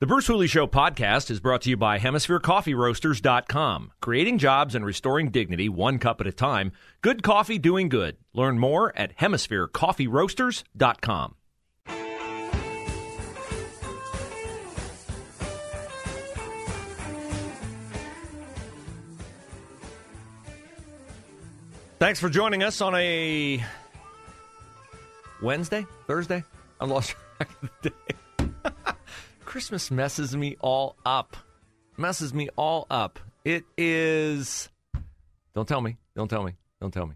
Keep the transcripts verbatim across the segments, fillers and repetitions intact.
The Bruce Hooley Show podcast is brought to you by hemisphere coffee roasters dot com. Creating jobs and restoring dignity one cup at a time. Good coffee doing good. Learn more at hemisphere coffee roasters dot com. Thanks for joining us on a Wednesday, Thursday. I lost track of the day. Christmas messes me all up. Messes me all up. It is... Don't tell me. Don't tell me. Don't tell me.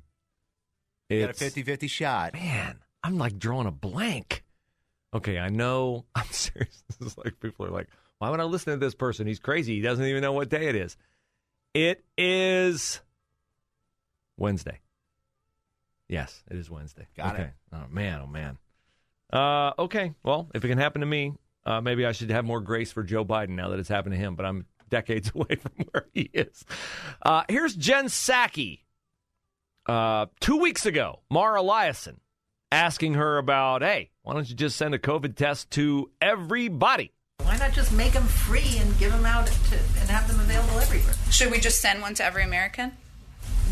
It's, you got a fifty-fifty shot. Man, I'm like drawing a blank. Okay, I know. I'm serious. This is like people are like, why would I listen to this person? He's crazy. He doesn't even know what day it is. It is Wednesday. Yes, it is Wednesday. Got okay. it. Oh, man. Oh, man. Uh, okay. Well, if it can happen to me... Uh, maybe I should have more grace for Joe Biden now that it's happened to him, but I'm decades away from where he is. Uh, here's Jen Psaki. Uh, two weeks ago, Mara Liasson asking her about, hey, why don't you just send a COVID test to everybody? Why not just make them free and give them out to, and have them available everywhere? Should we just send one to every American?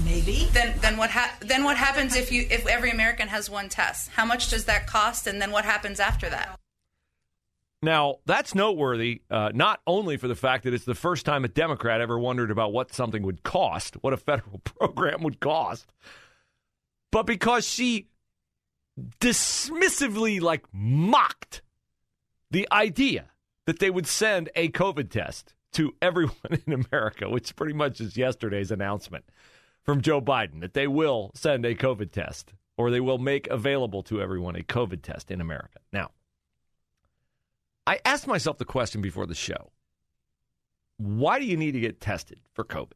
Maybe. Then, then what? Ha- then what happens if you if every American has one test? How much does that cost? And then what happens after that? Now, that's noteworthy, uh, not only for the fact that it's the first time a Democrat ever wondered about what something would cost, what a federal program would cost, but because she dismissively, like, mocked the idea that they would send a COVID test to everyone in America, which pretty much is yesterday's announcement from Joe Biden, that they will send a COVID test, or they will make available to everyone a COVID test in America. Now, I asked myself the question before the show, why do you need to get tested for COVID?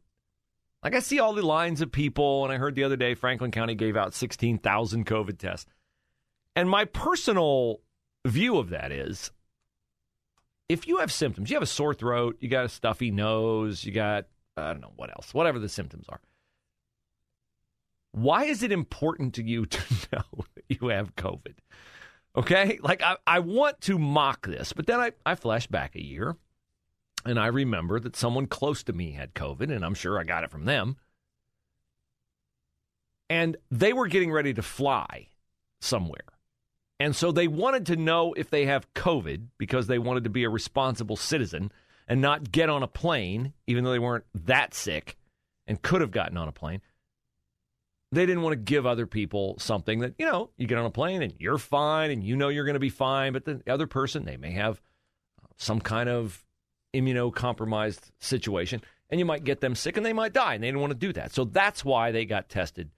Like, I see all the lines of people, and I heard the other day Franklin County gave out sixteen thousand COVID tests. And my personal view of that is, if you have symptoms, you have a sore throat, you got a stuffy nose, you got, I don't know what else, whatever the symptoms are. Why is it important to you to know that you have COVID? Okay, like I, I want to mock this, but then I, I flash back a year and I remember that someone close to me had COVID, and I'm sure I got it from them. And they were getting ready to fly somewhere. And so they wanted to know if they have COVID because they wanted to be a responsible citizen and not get on a plane, even though they weren't that sick and could have gotten on a plane. They didn't want to give other people something that, you know, you get on a plane and you're fine and you know you're going to be fine, but the other person, they may have some kind of immunocompromised situation, and you might get them sick and they might die, and they didn't want to do that. So that's why they got tested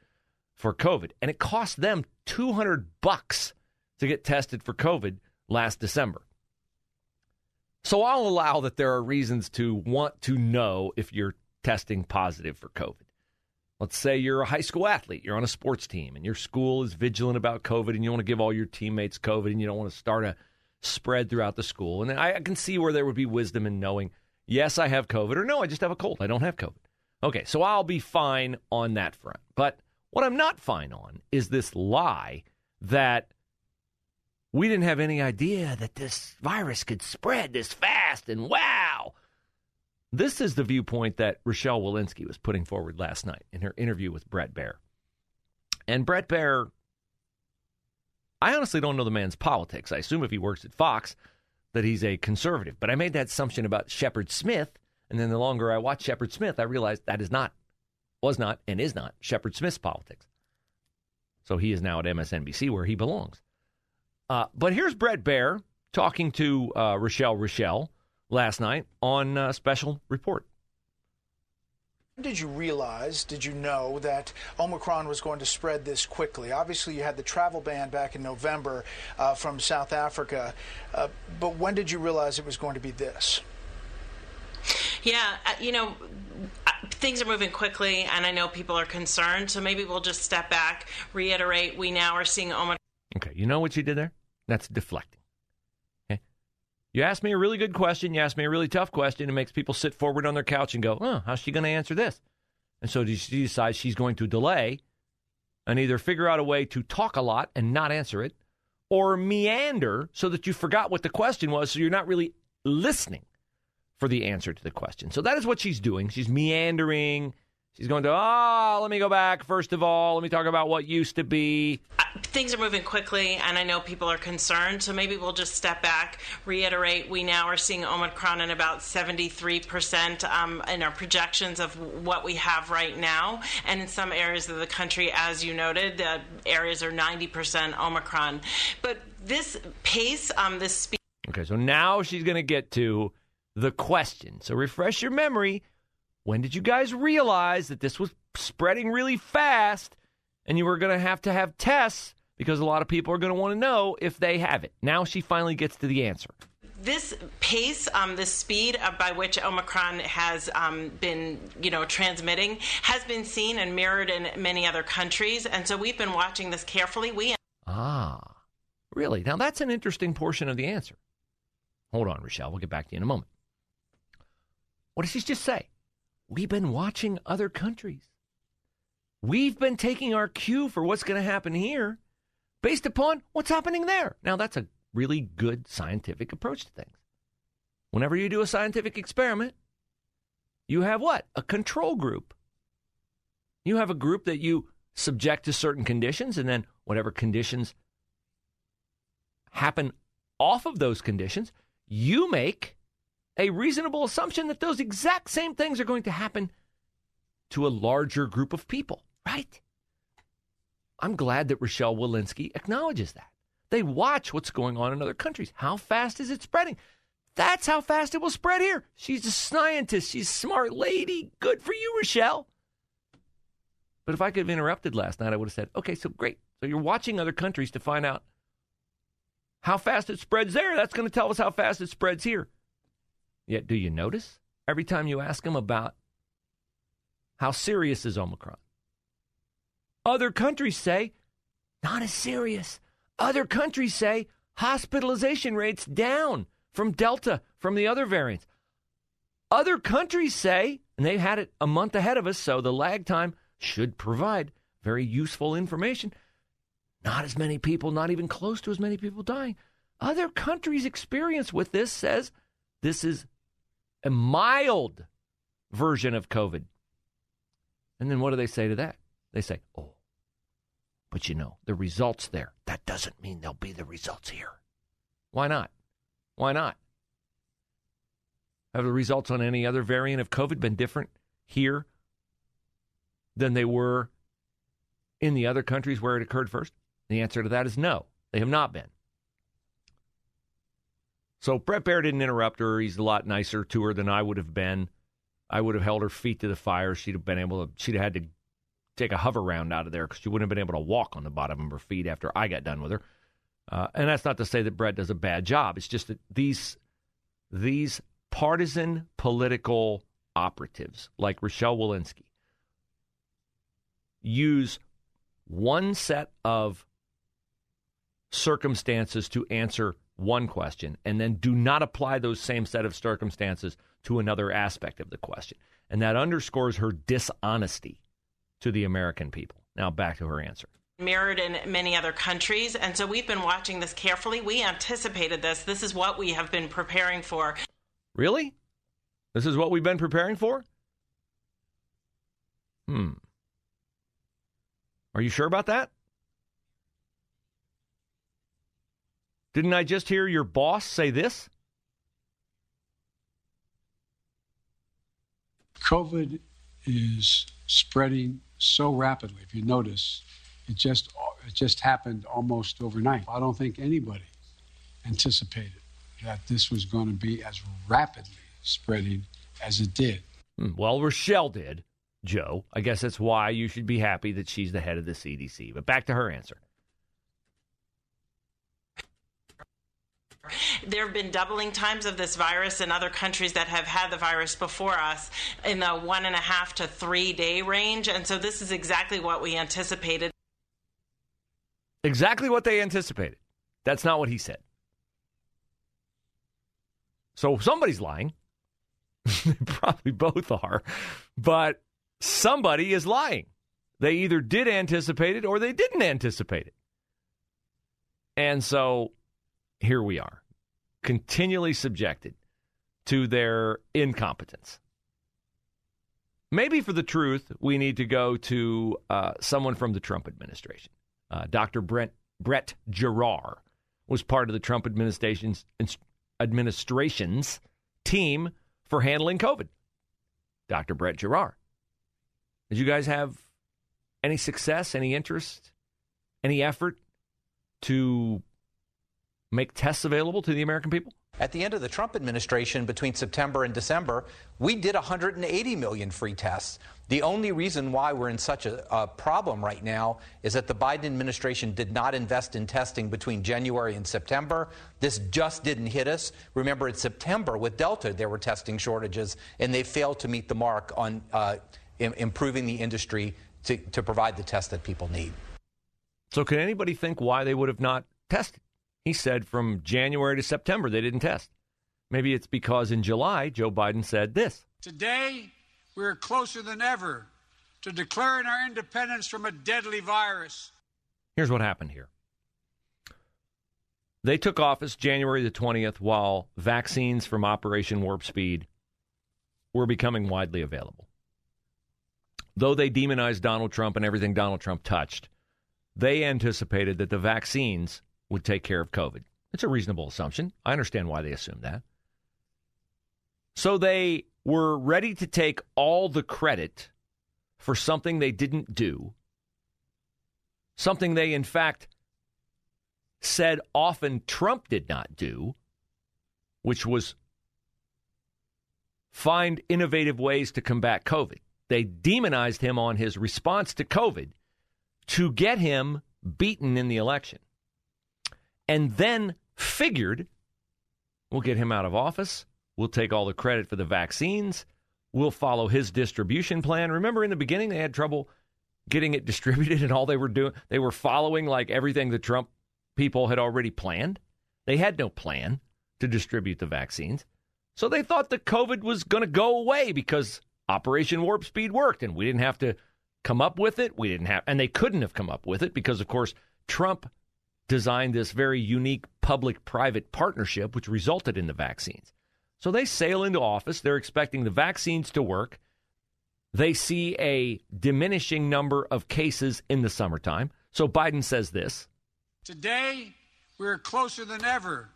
for COVID. And it cost them two hundred bucks to get tested for COVID last December. So I'll allow that there are reasons to want to know if you're testing positive for COVID. Let's say you're a high school athlete, you're on a sports team, and your school is vigilant about COVID, and you want to give all your teammates COVID, and you don't want to start a spread throughout the school. And I can see where there would be wisdom in knowing, yes, I have COVID, or no, I just have a cold. I don't have COVID. Okay, so I'll be fine on that front. But what I'm not fine on is this lie that we didn't have any idea that this virus could spread this fast, and wow. This is the viewpoint that Rochelle Walensky was putting forward last night in her interview with Brett Baier. And Brett Baier, I honestly don't know the man's politics. I assume if he works at Fox that he's a conservative. But I made that assumption about Shepard Smith, and then the longer I watch Shepard Smith, I realized that is not, was not, and is not Shepard Smith's politics. So he is now at M S N B C where he belongs. Uh, but here's Brett Baier talking to uh, Rochelle Rochelle. last night on a special report. Did you realize, did you know that Omicron was going to spread this quickly? Obviously, you had the travel ban back in November uh, from South Africa, uh, but when did you realize it was going to be this? Yeah, you know, things are moving quickly, and I know people are concerned, so maybe we'll just step back, reiterate, we now are seeing Omicron. Okay, you know what you did there? That's deflecting. Okay? You asked me a really good question. You asked me a really tough question. It makes people sit forward on their couch and go, oh, how's she going to answer this? And so she decides she's going to delay and either figure out a way to talk a lot and not answer it, or meander so that you forgot what the question was, so you're not really listening for the answer to the question. So that is what she's doing. She's meandering. She's going to, oh, let me go back. First of all, let me talk about what used to be. Things are moving quickly, and I know people are concerned, so maybe we'll just step back, reiterate. We now are seeing Omicron in about seventy-three percent um, in our projections of what we have right now. And in some areas of the country, as you noted, the areas are ninety percent Omicron. But this pace, um, this speed. Okay, so now she's going to get to the question. So refresh your memory. When did you guys realize that this was spreading really fast and you were going to have to have tests because a lot of people are going to want to know if they have it? Now she finally gets to the answer. This pace, um, the speed uh, by which Omicron has um, been, you know, transmitting has been seen and mirrored in many other countries. And so we've been watching this carefully. We Ah, really? Now, that's an interesting portion of the answer. Hold on, Rochelle. We'll get back to you in a moment. What does she just say? We've been watching other countries. We've been taking our cue for what's going to happen here based upon what's happening there. Now, that's a really good scientific approach to things. Whenever you do a scientific experiment, you have what? A control group. You have a group that you subject to certain conditions, and then whatever conditions happen off of those conditions, you make a reasonable assumption that those exact same things are going to happen to a larger group of people, right? I'm glad that Rochelle Walensky acknowledges that. They watch what's going on in other countries. How fast is it spreading? That's how fast it will spread here. She's a scientist. She's a smart lady. Good for you, Rochelle. But if I could have interrupted last night, I would have said, okay, so great. So you're watching other countries to find out how fast it spreads there. That's going to tell us how fast it spreads here. Yet, do you notice every time you ask them about how serious is Omicron? Other countries say, not as serious. Other countries say hospitalization rates down from Delta, from the other variants. Other countries say, and they've had it a month ahead of us, so the lag time should provide very useful information. Not as many people, not even close to as many people dying. Other countries' experience with this says this is a mild version of COVID. And then what do they say to that? They say, oh, but you know, the results there, that doesn't mean there'll be the results here. Why not? Why not? Have the results on any other variant of COVID been different here than they were in the other countries where it occurred first? The answer to that is no, they have not been. So Brett Baier didn't interrupt her. He's a lot nicer to her than I would have been. I would have held her feet to the fire. She'd have been able to, she'd have had to take a hover round out of there because she wouldn't have been able to walk on the bottom of her feet after I got done with her. Uh, and that's not to say that Brett does a bad job. It's just that these, these partisan political operatives like Rochelle Walensky use one set of circumstances to answer one question, and then do not apply those same set of circumstances to another aspect of the question. And that underscores her dishonesty to the American people. Now back to her answer. Mirrored in many other countries, and so we've been watching this carefully. We anticipated this. This is what we have been preparing for. Really? This is what we've been preparing for? Hmm. Are you sure about that? Didn't I just hear your boss say this? COVID is spreading so rapidly. If you notice, it just it just happened almost overnight. I don't think anybody anticipated that this was going to be as rapidly spreading as it did. Well, Rochelle did. Joe. I guess that's why you should be happy that she's the head of the C D C. But back to her answer. There have been doubling times of this virus in other countries that have had the virus before us in the one and a half to three day range. And so this is exactly what we anticipated. Exactly what they anticipated. That's not what he said. So somebody's lying. Probably both are. But somebody is lying. They either did anticipate it or they didn't anticipate it. And so here we are, continually subjected to their incompetence. Maybe for the truth, we need to go to uh, someone from the Trump administration. Uh, Doctor Brett, Brett Giroir was part of the Trump administration's, administration's team for handling COVID. Doctor Brett Giroir. Did you guys have any success, any interest, any effort to make tests available to the American people? At the end of the Trump administration, between September and December, we did one hundred eighty million free tests. The only reason why we're in such a, a problem right now is that the Biden administration did not invest in testing between January and September. This just didn't hit us. Remember, in September with Delta, there were testing shortages, and they failed to meet the mark on uh, im- improving the industry to, to provide the tests that people need. So can anybody think why they would have not tested? He said from January to September, they didn't test. Maybe it's because in July, Joe Biden said this. Today, we're closer than ever to declaring our independence from a deadly virus. Here's what happened here. They took office January the twentieth while vaccines from Operation Warp Speed were becoming widely available. Though they demonized Donald Trump and everything Donald Trump touched, they anticipated that the vaccines would take care of COVID. It's a reasonable assumption. I understand why they assumed that. So they were ready to take all the credit for something they didn't do, something they, in fact, said often Trump did not do, which was find innovative ways to combat COVID. They demonized him on his response to COVID to get him beaten in the election. And then figured, we'll get him out of office, we'll take all the credit for the vaccines, we'll follow his distribution plan. Remember in the beginning they had trouble getting it distributed and all they were doing, they were following like everything the Trump people had already planned. They had no plan to distribute the vaccines. So they thought the COVID was going to go away because Operation Warp Speed worked and we didn't have to come up with it. We didn't have, and they couldn't have come up with it because, of course, Trump designed this very unique public-private partnership, which resulted in the vaccines. So they sail into office. They're expecting the vaccines to work. They see a diminishing number of cases in the summertime. So Biden says this. Today, we're closer than ever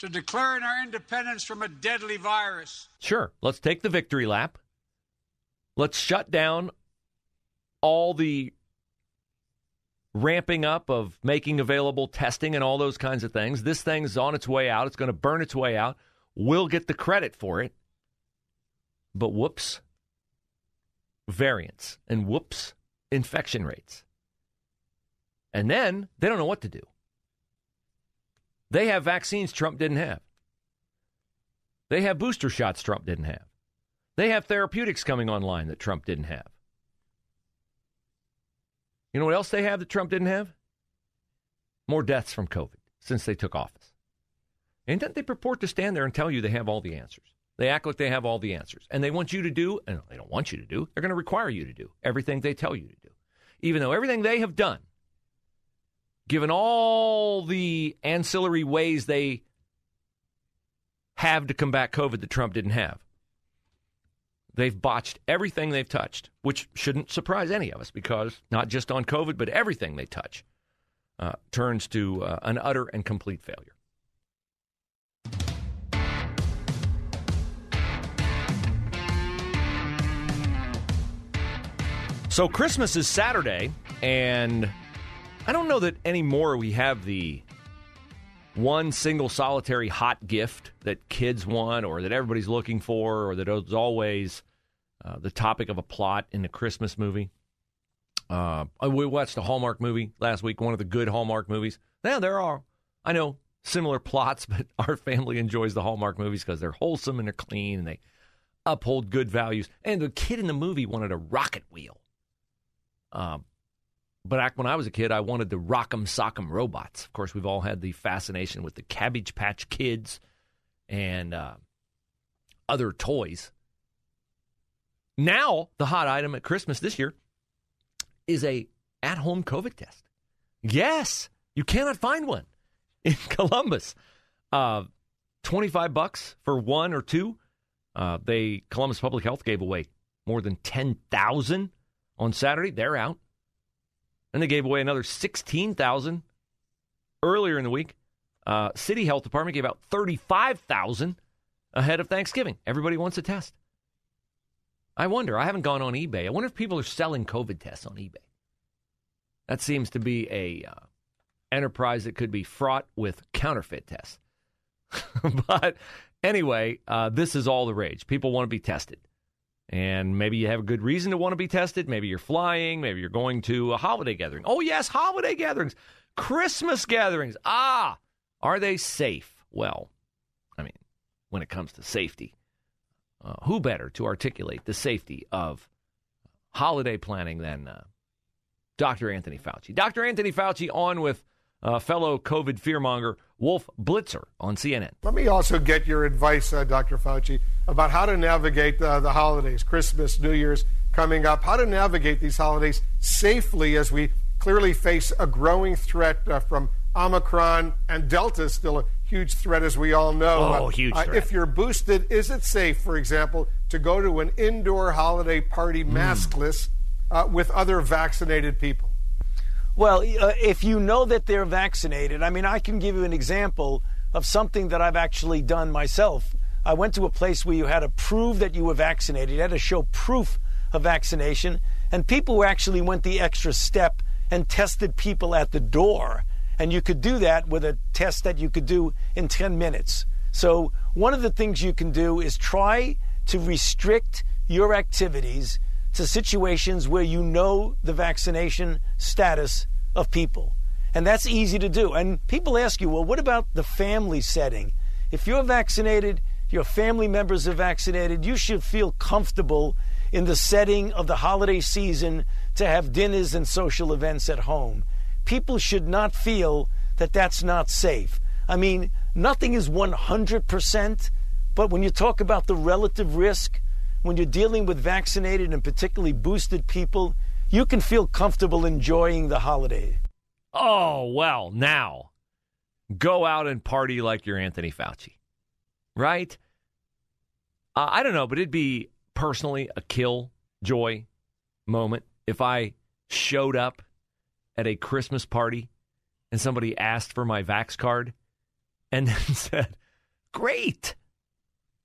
to declaring our independence from a deadly virus. Sure. Let's take the victory lap. Let's shut down all the ramping up of making available testing and all those kinds of things. This thing's on its way out. It's going to burn its way out. We'll get the credit for it. But whoops, variants and whoops, infection rates. And then they don't know what to do. They have vaccines Trump didn't have. They have booster shots Trump didn't have. They have therapeutics coming online that Trump didn't have. You know what else they have that Trump didn't have? More deaths from COVID since they took office. And then they purport to stand there and tell you they have all the answers. They act like they have all the answers. And they want you to do, and they don't want you to do, they're going to require you to do everything they tell you to do. Even though everything they have done, given all the ancillary ways they have to combat COVID that Trump didn't have, they've botched everything they've touched, which shouldn't surprise any of us because not just on COVID, but everything they touch uh, turns to uh, an utter and complete failure. So Christmas is Saturday, and I don't know that anymore we have the one single solitary hot gift that kids want or that everybody's looking for or that is always uh, the topic of a plot in a Christmas movie. Uh, we watched a Hallmark movie last week, one of the good Hallmark movies. Now, yeah, there are, I know, similar plots, but our family enjoys the Hallmark movies because they're wholesome and they're clean and they uphold good values. And the kid in the movie wanted a rocket wheel. Um, but when I was a kid, I wanted the Rock'em Sock'em Robots. Of course, we've all had the fascination with the Cabbage Patch Kids and uh, other toys. Now, the hot item at Christmas this year is a at-home COVID test. Yes, you cannot find one in Columbus. Uh, twenty-five bucks for one or two. Uh, they Columbus Public Health gave away more than ten thousand on Saturday. They're out. And they gave away another sixteen thousand earlier in the week. Uh, City Health Department gave out thirty-five thousand ahead of Thanksgiving. Everybody wants a test. I wonder. I haven't gone on eBay. I wonder if people are selling COVID tests on eBay. That seems to be a uh, enterprise that could be fraught with counterfeit tests. But anyway, uh, this is all the rage. People want to be tested. And maybe you have a good reason to want to be tested. Maybe you're flying. Maybe you're going to a holiday gathering. Oh, yes, holiday gatherings. Christmas gatherings. Ah, are they safe? Well, I mean, when it comes to safety, uh, who better to articulate the safety of holiday planning than uh, Doctor Anthony Fauci? Doctor Anthony Fauci on with uh, fellow COVID fearmonger Wolf Blitzer on C N N. Let me also get your advice, uh, Doctor Fauci, about how to navigate uh, the holidays, Christmas, New Year's coming up, how to navigate these holidays safely as we clearly face a growing threat uh, from Omicron, and Delta is still a huge threat, as we all know. Oh, uh, huge threat. Uh, if you're boosted, is it safe, for example, to go to an indoor holiday party mm. maskless uh, with other vaccinated people? Well, uh, if you know that they're vaccinated, I mean, I can give you an example of something that I've actually done myself. I went to a place where you had to prove that you were vaccinated. You had to show proof of vaccination. And people actually went the extra step and tested people at the door. And you could do that with a test that you could do in ten minutes. So one of the things you can do is try to restrict your activities to situations where you know the vaccination status of people. And that's easy to do. And people ask you, well, what about the family setting? If you're vaccinated, your family members are vaccinated, you should feel comfortable in the setting of the holiday season to have dinners and social events at home. People should not feel that that's not safe. I mean, nothing is one hundred percent, but when you talk about the relative risk, when you're dealing with vaccinated and particularly boosted people, you can feel comfortable enjoying the holiday. Oh, well, now go out and party like you're Anthony Fauci, right? Uh, I don't know, but it'd be personally a kill joy moment if I showed up at a Christmas party and somebody asked for my Vax card and then said, great,